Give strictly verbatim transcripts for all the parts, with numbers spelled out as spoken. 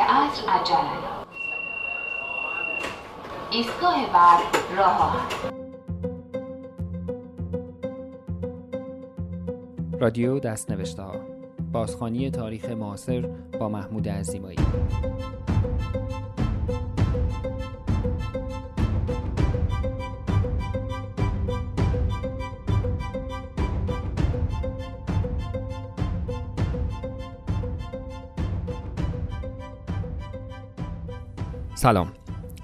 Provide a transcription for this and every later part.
عصر عجله. ایستگاه بعد راه رادیو دستنوشتهها، بازخوانی تاریخ معاصر با محمود عزیمایی. سلام،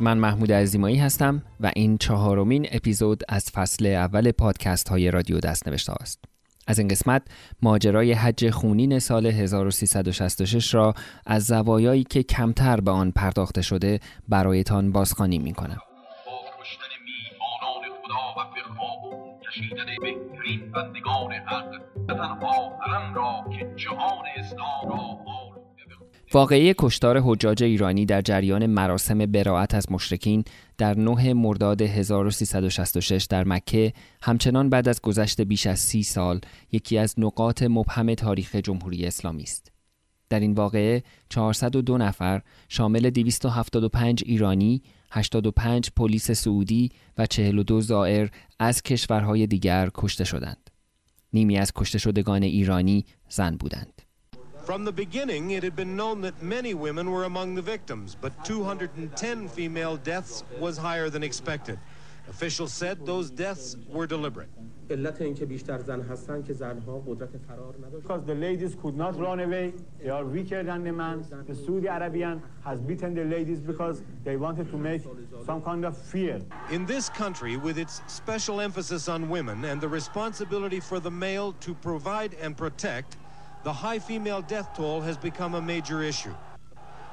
من محمود عزیمایی هستم و این چهارمین اپیزود از فصل اول پادکست های رادیو دستنوشته است. از این قسمت ماجرای حج خونین سال هزار و سیصد و شصت و شش را از زوایایی که کمتر به آن پرداخته شده برایتان بازخوانی می کنم. واقعه کشتار حجاج ایرانی در جریان مراسم براءت از مشرکین در نهم مرداد هزار و سیصد و شصت و شش در مکه همچنان بعد از گذشت بیش از سی سال یکی از نقاط مبهم تاریخ جمهوری اسلامی است. در این واقعه چهارصد و دو نفر شامل دویست و هفتاد و پنج ایرانی، هشتاد و پنج پلیس سعودی و چهل و دو زائر از کشورهای دیگر کشته شدند. نیمی از کشته شدگان ایرانی زن بودند. From the beginning, it had been known that many women were among the victims, but two hundred ten female deaths was higher than expected. Officials said those deaths were deliberate. Because the ladies could not run away, they are weaker than the men. The Saudi Arabian has beaten the ladies because they wanted to make some kind of fear. In this country, with its special emphasis on women and the responsibility for the male to provide and protect, the high female death toll has become a major issue.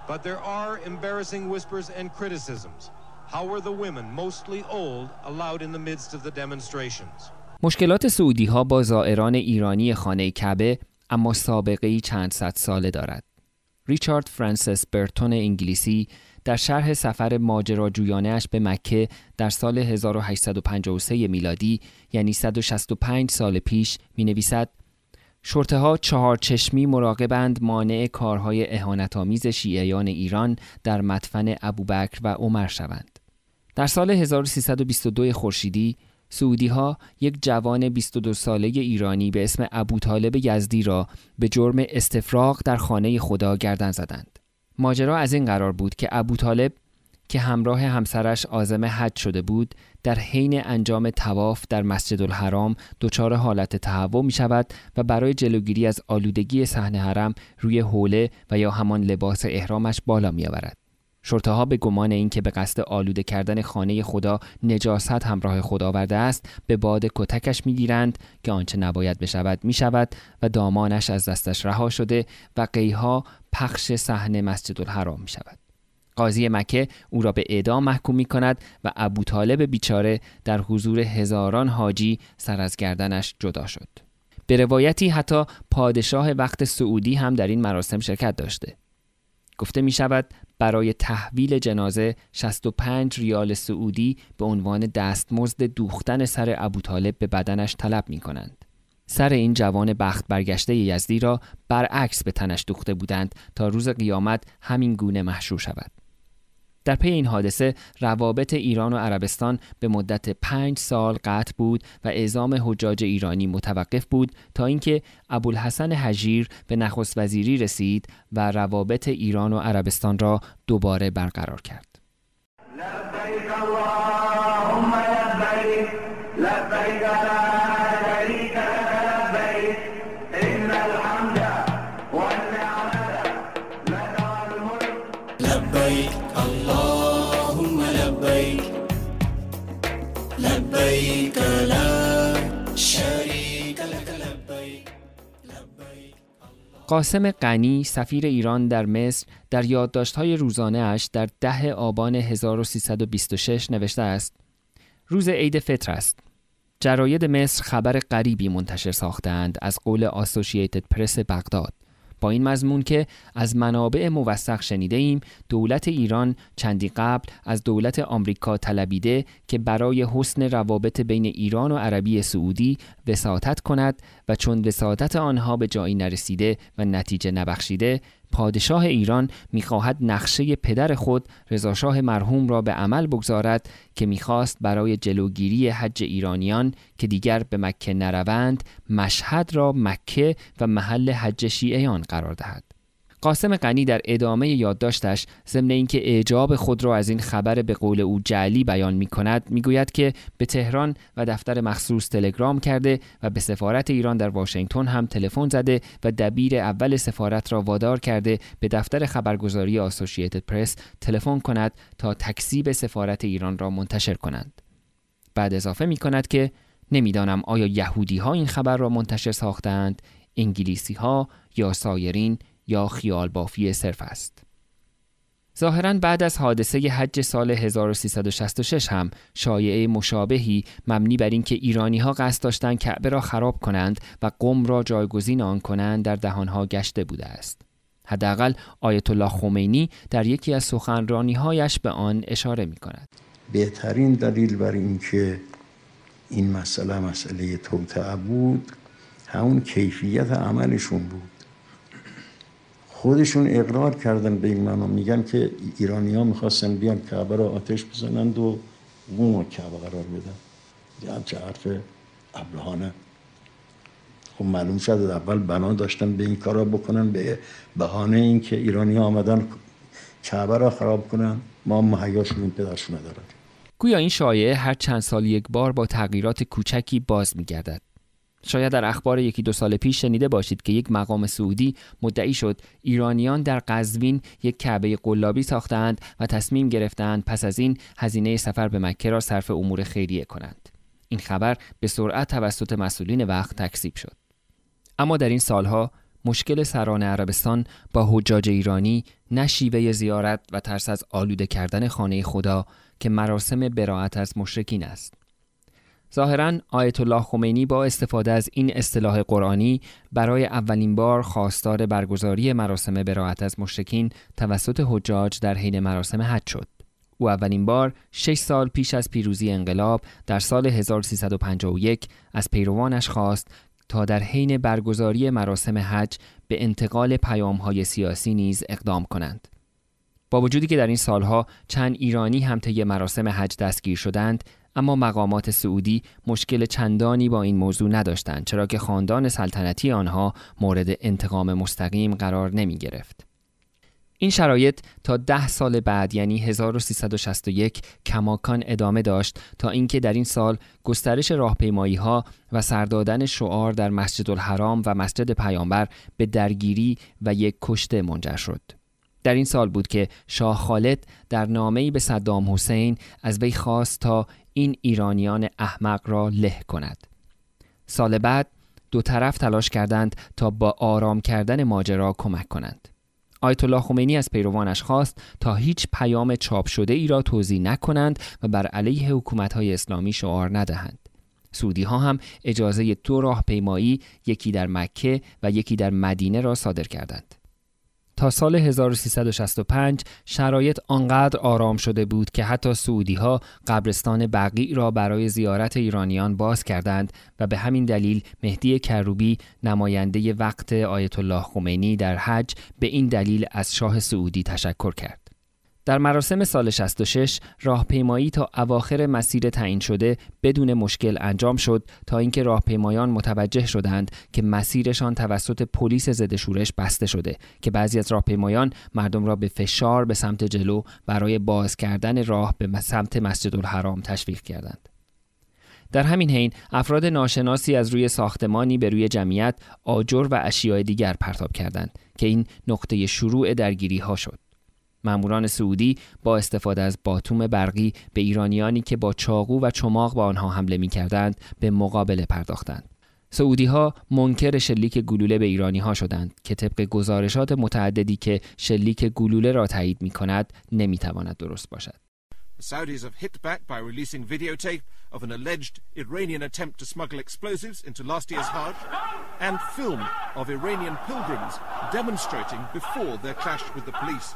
But there are embarrassing whispers and criticisms. How were the women, mostly old, allowed in the midst of the demonstrations? مشکلات سعودی ها با زائران ایرانی خانه کعبه اما سابقه‌ای چند صد ساله دارد. ریچارد فرانسیس برتون انگلیسی در شرح سفر ماجراجویانه اش به مکه در سال هزار و هشتصد و پنجاه و سه میلادی، یعنی صد و شصت و پنج سال پیش، می‌نویسد: شرطه ها چهار چشمی مراقبند مانع کارهای اهانت‌آمیز شیعیان ایران در مدفن ابوبکر و عمر شوند. در سال هزار و سیصد و بیست و دو خورشیدی، سعودی ها یک جوان بیست و دو ساله ایرانی به اسم ابوطالب یزدی را به جرم استفراغ در خانه خدا گردن زدند. ماجرا از این قرار بود که ابوطالب که همراه همسرش عازم حج شده بود، در حین انجام طواف در مسجد الحرام دچار حالت تهوع می شود و برای جلوگیری از آلودگی صحن حرم روی حوله و یا همان لباس احرامش بالا می آورد. شرطه ها به گمان اینکه به قصد آلوده کردن خانه خدا نجاست همراه خود آورده است، به باد کتکش می گیرند که آنچه نباید بشود می شود و دامانش از دستش رها شده و قیها پخش صحن مسجد الحرام می شود. قاضی مکه او را به اعدام محکوم می کند و ابوطالب بیچاره در حضور هزاران حاجی سر از گردنش جدا شد. به روایتی حتی پادشاه وقت سعودی هم در این مراسم شرکت داشته. گفته می شود برای تحویل جنازه شصت و پنج ریال سعودی به عنوان دستمزد دوختن سر ابوطالب به بدنش طلب می کنند. سر این جوان بخت برگشته یزدی را برعکس به تنش دوخته بودند تا روز قیامت همین گونه محشور شود. در پی این حادثه روابط ایران و عربستان به مدت پنج سال قطع بود و اعزام حجاج ایرانی متوقف بود تا اینکه ابوالحسن حجیر به نخست وزیری رسید و روابط ایران و عربستان را دوباره برقرار کرد. لبیک اللهم لبیک لبیک لا شریک لک لبیک ان الحمد و النعمه لک الملک لبیک اللهم لبیک لبیک لا شریک لک لبیک لبیک. قاسم قنی سفیر ایران در مصر در یادداشت‌های روزانه اش در دهم آبان هزار و سیصد و بیست و شش نوشته است: روز عید فطر است. جراید مصر خبر غریبی منتشر ساختند از قول آسوسییتد پرس بغداد، با این مضمون که از منابع موثق شنیده ایم دولت ایران چندی قبل از دولت آمریکا طلبیده که برای حسن روابط بین ایران و عربی سعودی وساطت کند و چون وساطت آنها به جایی نرسیده و نتیجه نبخشیده، پادشاه ایران می‌خواهد نقشه پدر خود رضاشاه مرحوم را به عمل بگذارد که می‌خواست برای جلوگیری حج ایرانیان که دیگر به مکه نروند، مشهد را مکه و محل حج شیعیان قرار دهد. قاسم قنی در ادامه یادداشتش ضمن اینکه اعجاب خود را از این خبر به قول او جعلی بیان می‌کند، می‌گوید که به تهران و دفتر مخصوص تلگرام کرده و به سفارت ایران در واشنگتن هم تلفن زده و دبیر اول سفارت را وادار کرده به دفتر خبرگزاری آسوسییتد پرس تلفن کند تا تکذیب سفارت ایران را منتشر کنند. بعد اضافه می‌کند که نمی‌دانم آیا یهودی‌ها این خبر را منتشر ساختند، انگلیسی‌ها یا سایرین، یا خیال بافی صرف است. ظاهراً بعد از حادثه حج سال هزار و سیصد و شصت و شش هم شایعه مشابهی مبنی بر اینکه ایرانی‌ها قصد داشتند کعبه را خراب کنند و قم را جایگزین آن کنند در دهان‌ها گشته بوده است. حداقل آیت الله خمینی در یکی از سخنرانی‌هایش به آن اشاره می‌کند. بهترین دلیل بر اینکه این مسئله مسئله توطئه بود، همون کیفیت عملشون بود. خودشون اقرار کردن به این معنا، میگن که ایرانی‌ها می‌خواستن بیان کعبه را آتش بزنند و قم را کعبه قرار بدن. یه همچه حرف ابلهانه. خب معلوم شد اول بنا داشتن به این کارا بکنن به بهانه این که ایرانی‌ها آمدن کعبه را خراب کنن، ما مهیاشون این پدرشون ندارن. گویا این شایعه هر چند سال یک بار با تغییرات کوچکی باز می‌گردد. شاید در اخبار یکی دو سال پیش شنیده باشید که یک مقام سعودی مدعی شد ایرانیان در قزوین یک کعبه قلابی ساختند و تصمیم گرفتند پس از این هزینه سفر به مکه را صرف امور خیریه کنند. این خبر به سرعت توسط مسئولین وقت تکذیب شد. اما در این سالها مشکل سران عربستان با حجاج ایرانی نه شیوه زیارت و ترس از آلوده کردن خانه خدا که مراسم برائت از مشرکین است. ظاهراً آیت الله خمینی با استفاده از این اصطلاح قرآنی برای اولین بار خواستار برگزاری مراسم برائت از مشرکین توسط حجاج در حین مراسم حج شد. او اولین بار شش سال پیش از پیروزی انقلاب در سال هزار و سیصد و پنجاه و یک از پیروانش خواست تا در حین برگزاری مراسم حج به انتقال پیام‌های سیاسی نیز اقدام کنند. با وجودی که در این سالها چند ایرانی هم طی مراسم حج دستگیر شدند، اما مقامات سعودی مشکل چندانی با این موضوع نداشتند، چرا که خاندان سلطنتی آنها مورد انتقام مستقیم قرار نمی گرفت. این شرایط تا ده سال بعد یعنی هزار و سیصد و شصت و یک کماکان ادامه داشت تا اینکه در این سال گسترش راهپیمایی ها و سردادن شعار در مسجد الحرام و مسجد پیامبر به درگیری و یک کشته منجر شد. در این سال بود که شاه خالد در نامه‌ای به صدام حسین از وی خواست تا این ایرانیان احمق را له کند. سال بعد دو طرف تلاش کردند تا با آرام کردن ماجرا کمک کنند. آیت الله خمینی از پیروانش خواست تا هیچ پیام چاپ شده ای را توزیع نکنند و بر علیه حکومت‌های اسلامی شعار ندهند. سعودی‌ها هم اجازه دو راهپیمایی، یکی در مکه و یکی در مدینه را صادر کردند. تا سال هزار و سیصد و شصت و پنج شرایط آنقدر آرام شده بود که حتی سعودی‌ها قبرستان بقیع را برای زیارت ایرانیان باز کردند و به همین دلیل مهدی کروبی نماینده وقت آیت الله خمینی در حج به این دلیل از شاه سعودی تشکر کرد. در مراسم سال شصت و شش راهپیمایی تا اواخر مسیر تعیین شده بدون مشکل انجام شد تا اینکه راهپیمایان متوجه شدند که مسیرشان توسط پلیس ضد شورش بسته شده که بعضی از راهپیمایان مردم را به فشار به سمت جلو برای باز کردن راه به سمت مسجد الحرام تشویق کردند. در همین حین افراد ناشناسی از روی ساختمانی به روی جمعیت آجر و اشیاء دیگر پرتاب کردند که این نقطه شروع درگیری‌ها شد. ماموران سعودی با استفاده از باتوم برقی به ایرانیانی که با چاقو و چماق به آنها حمله می‌کردند به مقابله پرداختند. سعودی‌ها منکر شلیک گلوله به ایرانی‌ها شدند که طبق گزارشات متعددی که شلیک گلوله را تایید می‌کند نمی‌تواند درست باشد. The Saudis have hit back by releasing videotape of an alleged Iranian attempt to smuggle explosives into last year's Hajj and film of Iranian pilgrims demonstrating before their clash with the police.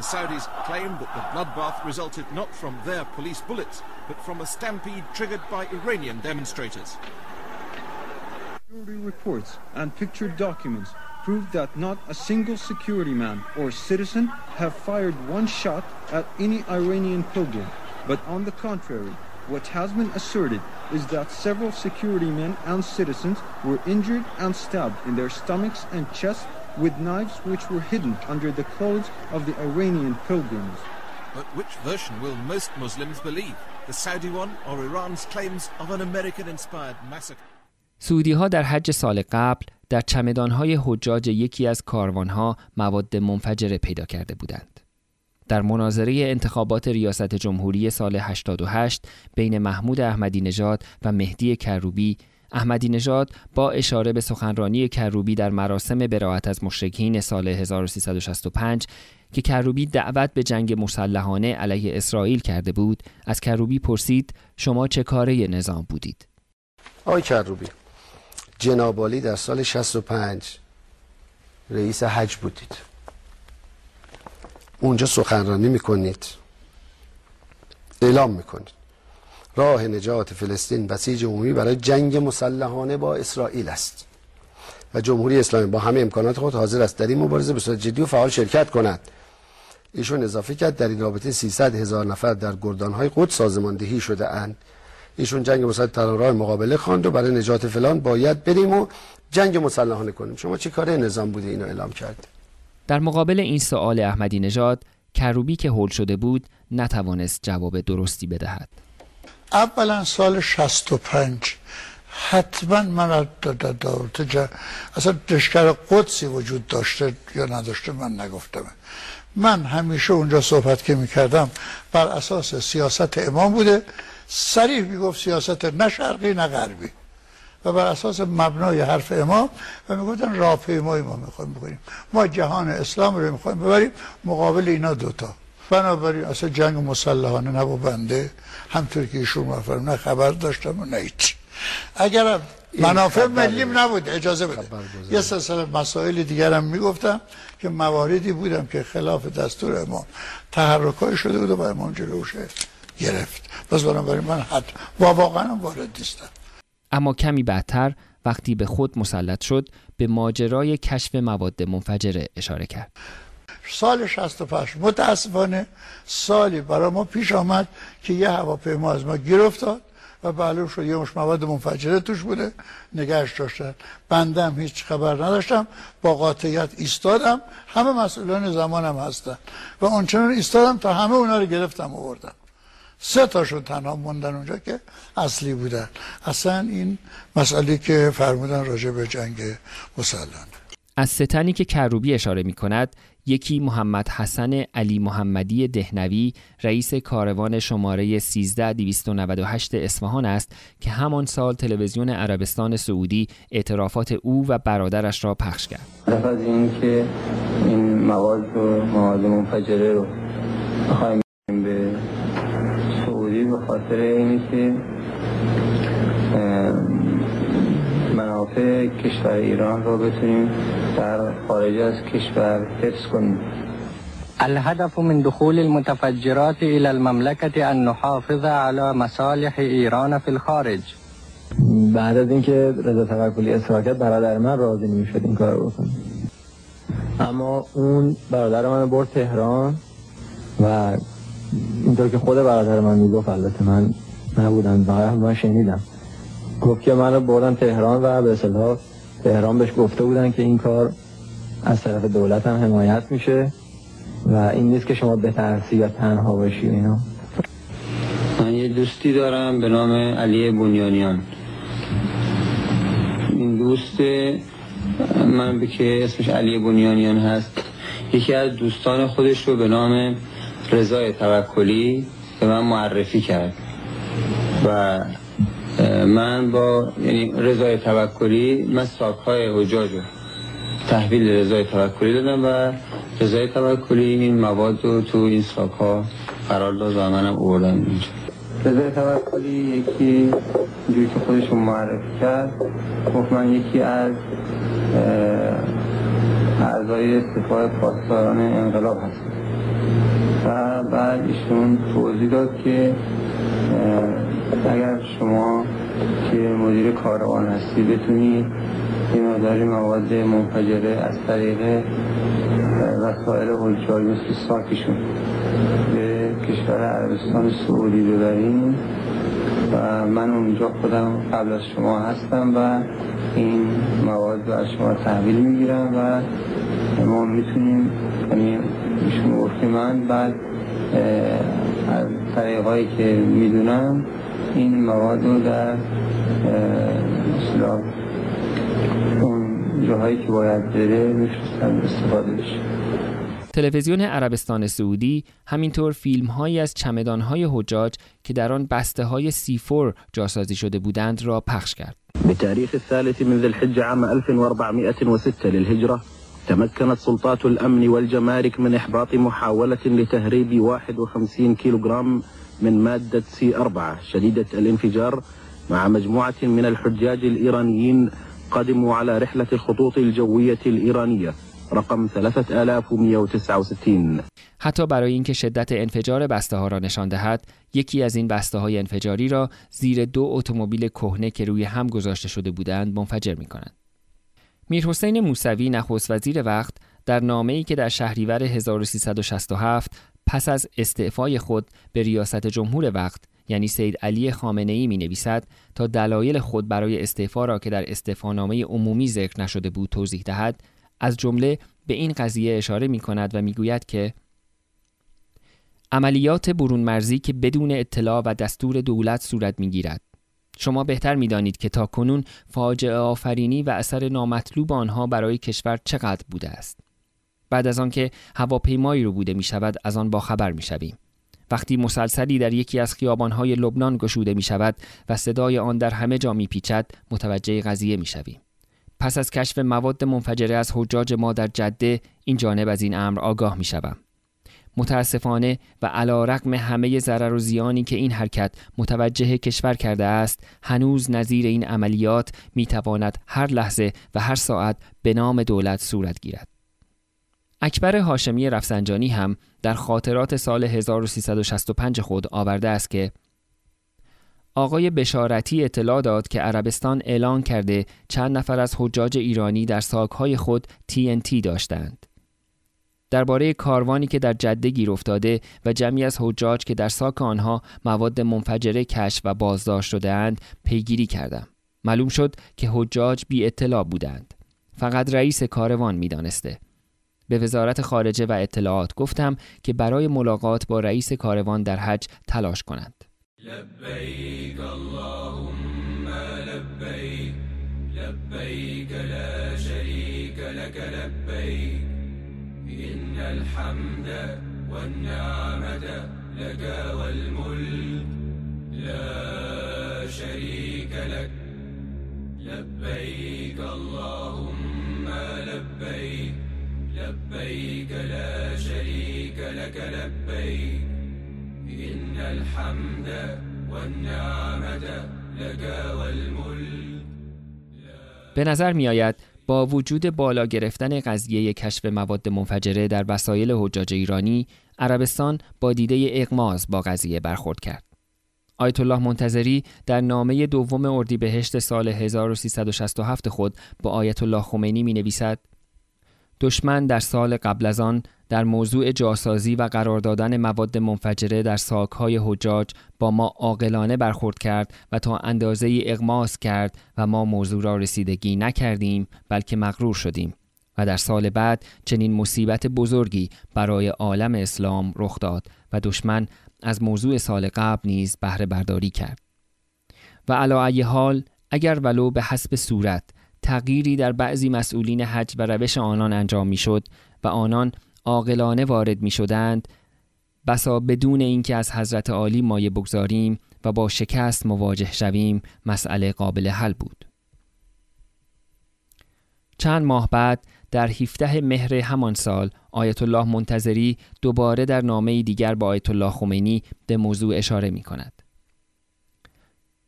The Saudis claim that the bloodbath resulted not from their police bullets, but from a stampede triggered by Iranian demonstrators. Reports and pictured documents proved that not a single security man or citizen have fired one shot at any Iranian pilgrim. But on the contrary, what has been asserted is that several security men and citizens were injured and stabbed in their stomachs and chests with knives which were hidden under the clothes of the Iranian pilgrims. But which version will most Muslims believe? The Saudi one or Iran's claims of an American-inspired massacre? سعودی‌ها در حج سال قبل در چمدان‌های حجاج یکی از کاروان‌ها مواد منفجره پیدا کرده بودند. در مناظره انتخابات ریاست جمهوری سال هشتاد و هشت بین محمود احمدینژاد و مهدی کروبی، احمدینژاد با اشاره به سخنرانی کروبی در مراسم براءت از مشرکین سال هزار و سیصد و شصت و پنج که کروبی دعوت به جنگ مسلحانه علیه اسرائیل کرده بود، از کروبی پرسید شما چه کاره نظام بودید؟ آقای کروبی، جناب عالی در سال شصت و پنج رئیس حج بودید، اونجا سخنرانی میکنید، اعلام میکنید راه نجات فلسطین و بسیج عمومی برای جنگ مسلحانه با اسرائیل است و جمهوری اسلامی با همه امکانات خود حاضر است در این مبارزه به صورت جدی و فعال شرکت کند. ایشون اضافه کرد در این رابطه سیصد هزار نفر در گردانهای قدس سازماندهی شده اند. ایشون جنگ مسلحانه راه مقابله خواند و برای نجات فلان باید بریم و جنگ مسلحانه کنیم. شما چه کاره نظام بوده اینو اعلام کرد؟ در مقابل این سؤال احمدینژاد، کروبی که هول شده بود نتوانست جواب درستی بدهد. اولا سال شصت و پنج حتما من از دولت جا... اصلا دشکر قدسی وجود داشته یا نداشته من نگفتم. من همیشه اونجا صحبت که میکردم بر اساس سیاست امام بوده، صریح میگفت سیاست نه شرقی نه غربی و بر اساس مبنای حرف امام و میگفتن راهپیمایی ما میخوایم بکنیم، ما جهان اسلام رو میخوایم ببریم مقابل اینا دوتا. بنابراین اصلا جنگ مسلحانه نه با بنده، همطور که ایشون مفرم نه خبر داشتم و نه هیچ. اگر منافع ملیم نبود اجازه بده یه سلسله مسائل دیگر هم میگفتم که مواردی بودم که خلاف دستور امام تحرکای شده بود و با امام جلوشه گرفت. باز بنابراین من حد و واقعا وارد نیستم. اما کمی بعدتر وقتی به خود مسلط شد به ماجرای کشف مواد منفجره اشاره کرد. سال شصت و پنج متاسفانه سالی برای ما پیش آمد که یه هواپیما از ما گیر افتاد و معلوم شد یه مش مواد منفجره توش بوده، نگهش داشتن. بنده هم هیچ خبر نداشتم، با قاطعیت ایستادم، همه مسئولان زمانم هستن و آنچنان ایستادم تا همه اونا رو گرفتم آوردم. سه تاشون تنها موندن اونجا که اصلی بودن. اصلا این مسئله که فرمودن راجع به جنگ مسلحانه. از سه تنی که کروبی اشاره می‌کند، یکی محمد حسن علی محمدی دهنوی رئیس کاروان شماره سیزده هزار و دویست و نود و هشت اصفهان است که همان سال تلویزیون عربستان سعودی اعترافات او و برادرش را پخش کرد. هدف از این که این مواد و مواد منفجره رو بخوایم به سعودی به خاطر اینه که منافع کشور ایران رو بتونیم در خارج از کشور حفظ کنیم. الهدف من دخول المتفجرات الى المملكه ان نحافظ على مصالح ایران في الخارج. بعد از اینکه رضا توکلی اصرار کرد برادر من راضی نمیشد این کارو بکنه، اما اون برادر منو برد تهران و اینطور که خود برادر من میگفت، البته من نبودم واقعا من شنیدم، گفت که منو بردن تهران و به اصطلاح تهران بهش گفته بودن که این کار از طرف دولت هم حمایت میشه و این نیست که شما بترسی یا تنها باشی. اینا من یه دوستی دارم به نام علی بنیانیان، این دوست من که اسمش علی بنیانیان هست یکی از دوستان خودش رو به نام رضا توکلی به من معرفی کرد و من با یعنی رضای توکلی من ساک‌های حجاج رو تحویل رضای توکلی دادم و رضای توکلی این مواد رو تو این ساک‌ها قرار داد و منم آوردم اینجا. رضای توکلی یکی جوری که خودشون معرفی کرد گفت من یکی از اعضای سپاه پاسداران انقلاب هستم و بعد ایشون توضیح داد که اگر شما که مدیر کاروان هستی بتونی این مقداری مواد منفجره از طریق وسایل هوایی مثل ساکشون به کشور عربستان سعودی ببریم و من اونجا خودم قبل از شما هستم و این مواد رو از شما تحویل میگیرم و ما میتونیم یعنی ایشون گفتی من بعد از طریقایی که میدونم این مواد رو در مثلا اون جاهایی که باید بره میفرستن استفاده بشه. تلویزیون عربستان سعودی همینطور فیلم‌هایی از چمدان‌های حجاج که در آن بسته‌های سی چهار جاسازی شده بودند را پخش کرد. به تاریخ الثالث من ذی الحجه عام ألف وأربعمائة وستة للهجرة تمكنت سلطات الأمن والجمارك من إحباط محاولة لتهريب واحد وخمسين كيلوغرام من مادة سي أربعة شديدة الانفجار مع مجموعة من الحجاج الإيرانيين قدموا على رحلة الخطوط الجوية الإيرانية رقم ثلاثة آلاف و صد و تسعة و ستين. حتی برای اینکه شدت انفجار بسته‌ها را نشان دهد، یکی از این بسته‌های انفجاری را زیر دو اتومبیل کهنه که روی هم گذاشته شده بودند منفجر می‌کنند. میرحسین موسوی نخست وزیر وقت در نامه‌ای که در شهریور هزار و سیصد و شصت و هفت پس از استعفای خود به ریاست جمهور وقت یعنی سید علی خامنه‌ای می‌نویسد تا دلایل خود برای استعفا را که در استعفانامه عمومی ذکر نشده بود توضیح دهد، از جمله به این قضیه اشاره می‌کند و می‌گوید که عملیات برون مرزی که بدون اطلاع و دستور دولت صورت می‌گیرد، شما بهتر می‌دانید که تاکنون فاجعه آفرینی و اثر نامطلوب آنها برای کشور چقدر بوده است. بعد از آنکه هواپیمایی رو بوده می‌شود از آن باخبر می‌شویم. وقتی مسلسلی در یکی از خیابان‌های لبنان گشوده می‌شود و صدای آن در همه جا می‌پیچد، متوجه قضیه می‌شویم. پس از کشف مواد منفجره از حجاج ما در جده این جانب از این امر آگاه می‌شوم. متاسفانه و علی‌رغم همه ضرر و زیانی که این حرکت متوجه کشور کرده است، هنوز نظیر این عملیات می‌تواند هر لحظه و هر ساعت به نام دولت صورت گیرد. اکبر هاشمی رفسنجانی هم در خاطرات سال هزار و سیصد و شصت و پنج خود آورده است که آقای بشارتی اطلاع داد که عربستان اعلان کرده چند نفر از حجاج ایرانی در ساک‌های خود تی ان تی داشتند. درباره کاروانی که در جده گیر افتاده و جمعی از حجاج که در ساک آنها مواد منفجره کشف و بازداشت شده‌اند پیگیری کردم. معلوم شد که حجاج بی اطلاع بودند. فقط رئیس کاروان می‌دانسته. به وزارت خارجه و اطلاعات گفتم که برای ملاقات با رئیس کاروان در حج تلاش کنند. لبیک اللهم لبیک لبیک لا شریک لک لبیک ان الحمد و النعمت لک و الملک لا شریک لک لبیک اللهم لبیک لبیک لا شریک لک لبیک إن الحمد والنعمت لك والملك. به نظر می آید با وجود بالا گرفتن قضیه کشف مواد منفجره در وسایل حجاج ایرانی، عربستان با دیده اغماض با قضیه برخورد کرد. آیت الله منتظری در نامه دوم اردیبهشت سال هزار و سیصد و شصت و هفت خود با آیت الله خمینی می نویسد دشمن در سال قبل از آن در موضوع جاسازی و قرار دادن مواد منفجره در ساک‌های حجاج با ما عاقلانه برخورد کرد و تا اندازه‌ای اغماض کرد و ما موضوع را رسیدگی نکردیم بلکه مغرور شدیم و در سال بعد چنین مصیبت بزرگی برای عالم اسلام رخ داد و دشمن از موضوع سال قبل نیز بهره برداری کرد. و علی ای حال اگر ولو به حسب صورت تغییری در بعضی مسئولین حج و روش آنان انجام می‌شد و آنان عاقلانه وارد می شدند بسا بدون اینکه از حضرت عالی مایه بگذاریم و با شکست مواجه شویم مسئله قابل حل بود. چند ماه بعد در هفدهم مهر همان سال آیت الله منتظری دوباره در نامه دیگر با آیت الله خمینی به موضوع اشاره می کند.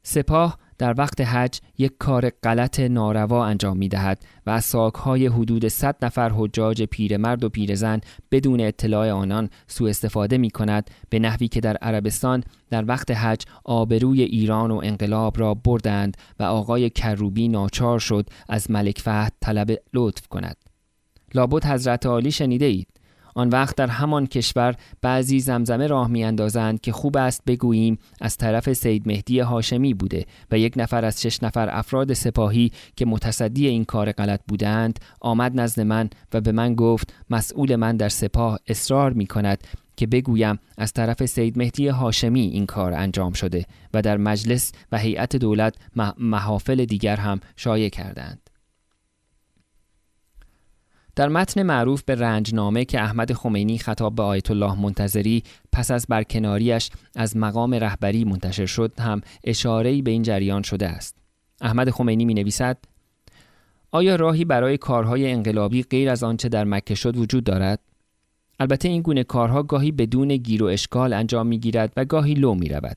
سپاه در وقت حج یک کار غلط ناروا انجام می‌دهد و از ساق‌های حدود صد نفر حجاج پیرمرد و پیرزن بدون اطلاع آنان سوء استفاده می‌کند، به نحوی که در عربستان در وقت حج آبروی ایران و انقلاب را بردند و آقای کروبی ناچار شد از ملک فهد طلب لطف کند. لابد حضرت عالی شنیده اید. آن وقت در همان کشور بعضی زمزمه راه میاندازند که خوب است بگوییم از طرف سید مهدی هاشمی بوده و یک نفر از شش نفر افراد سپاهی که متصدی این کار غلط بودند آمد نزد من و به من گفت مسئول من در سپاه اصرار می کند که بگویم از طرف سید مهدی هاشمی این کار انجام شده و در مجلس و هیئت دولت محافل دیگر هم شایع کردند. در متن معروف به رنجنامه که احمد خمینی خطاب به آیت الله منتظری پس از برکناریش از مقام رهبری منتشر شد هم اشاره‌ای به این جریان شده است. احمد خمینی می نویسد: آیا راهی برای کارهای انقلابی غیر از آنچه در مکه شد وجود دارد؟ البته این گونه کارها گاهی بدون گیر و اشکال انجام می گیرد و گاهی لو می رود.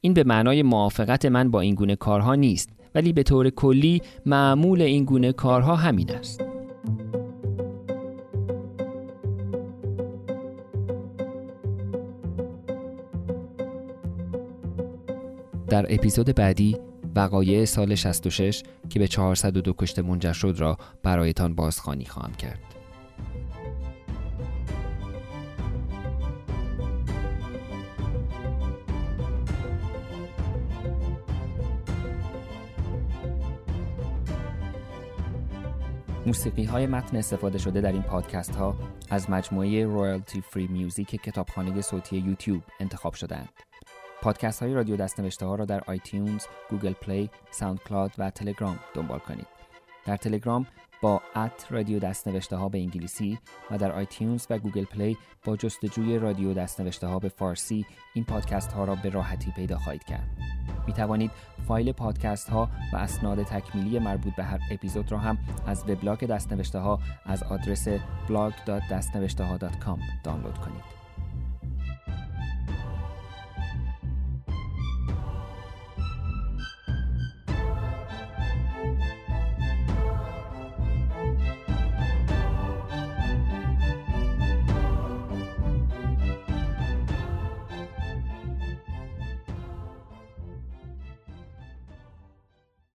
این به معنای موافقت من با این گونه کارها نیست، ولی به طور کلی معمول این گونه کارها همین است. در اپیزود بعدی وقایع سال شصت و شش که به چهارصد و دو کشته منجر شد را برایتان بازخوانی خواهم کرد. موسیقی های متن استفاده شده در این پادکست ها از مجموعه رویالتی فری میوزیک کتابخانه صوتی یوتیوب انتخاب شدند. پادکست های رادیو دستنوشتهها را در آیتیونز، گوگل پلی، ساوند کلاود و تلگرام دنبال کنید. در تلگرام با ات رادیو دستنوشتهها به انگلیسی و در آیتیونز و گوگل پلی با جستجوی رادیو دستنوشتهها به فارسی این پادکست ها را به راحتی پیدا خواهید کرد. می توانید فایل پادکست ها و اسناد تکمیلی مربوط به هر اپیزود را هم از وبلاگ دستنوشتهها از آدرس blog dot dastnaveshteha dot com دانلود کنید.